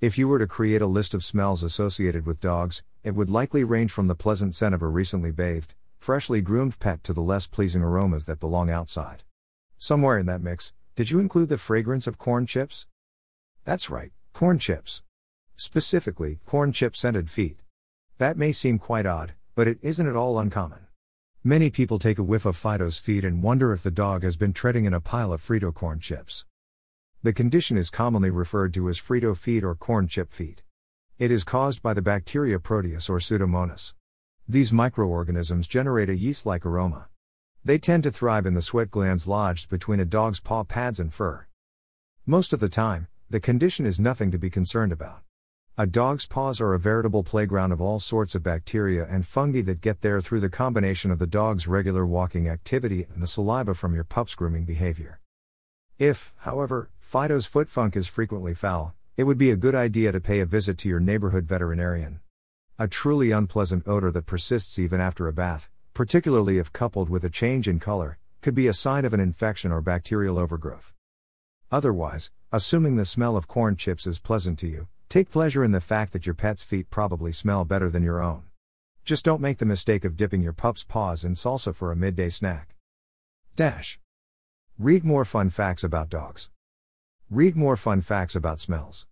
If you were to create a list of smells associated with dogs, it would likely range from the pleasant scent of a recently bathed, freshly groomed pet to the less pleasing aromas that belong outside. Somewhere in that mix, did you include the fragrance of corn chips? That's right, corn chips. Specifically, corn chip-scented feet. That may seem quite odd, but it isn't at all uncommon. Many people take a whiff of Fido's feet and wonder if the dog has been treading in a pile of Frito corn chips. The condition is commonly referred to as Frito feet or corn chip feet. It is caused by the bacteria Proteus or Pseudomonas. These microorganisms generate a yeast-like aroma. They tend to thrive in the sweat glands lodged between a dog's paw pads and fur. Most of the time, the condition is nothing to be concerned about. A dog's paws are a veritable playground of all sorts of bacteria and fungi that get there through the combination of the dog's regular walking activity and the saliva from your pup's grooming behavior. If, however, Fido's foot funk is frequently foul, it would be a good idea to pay a visit to your neighborhood veterinarian. A truly unpleasant odor that persists even after a bath, particularly if coupled with a change in color, could be a sign of an infection or bacterial overgrowth. Otherwise, assuming the smell of corn chips is pleasant to you, take pleasure in the fact that your pet's feet probably smell better than your own. Just don't make the mistake of dipping your pup's paws in salsa for a midday snack. Read more fun facts about dogs. Read more fun facts about smells.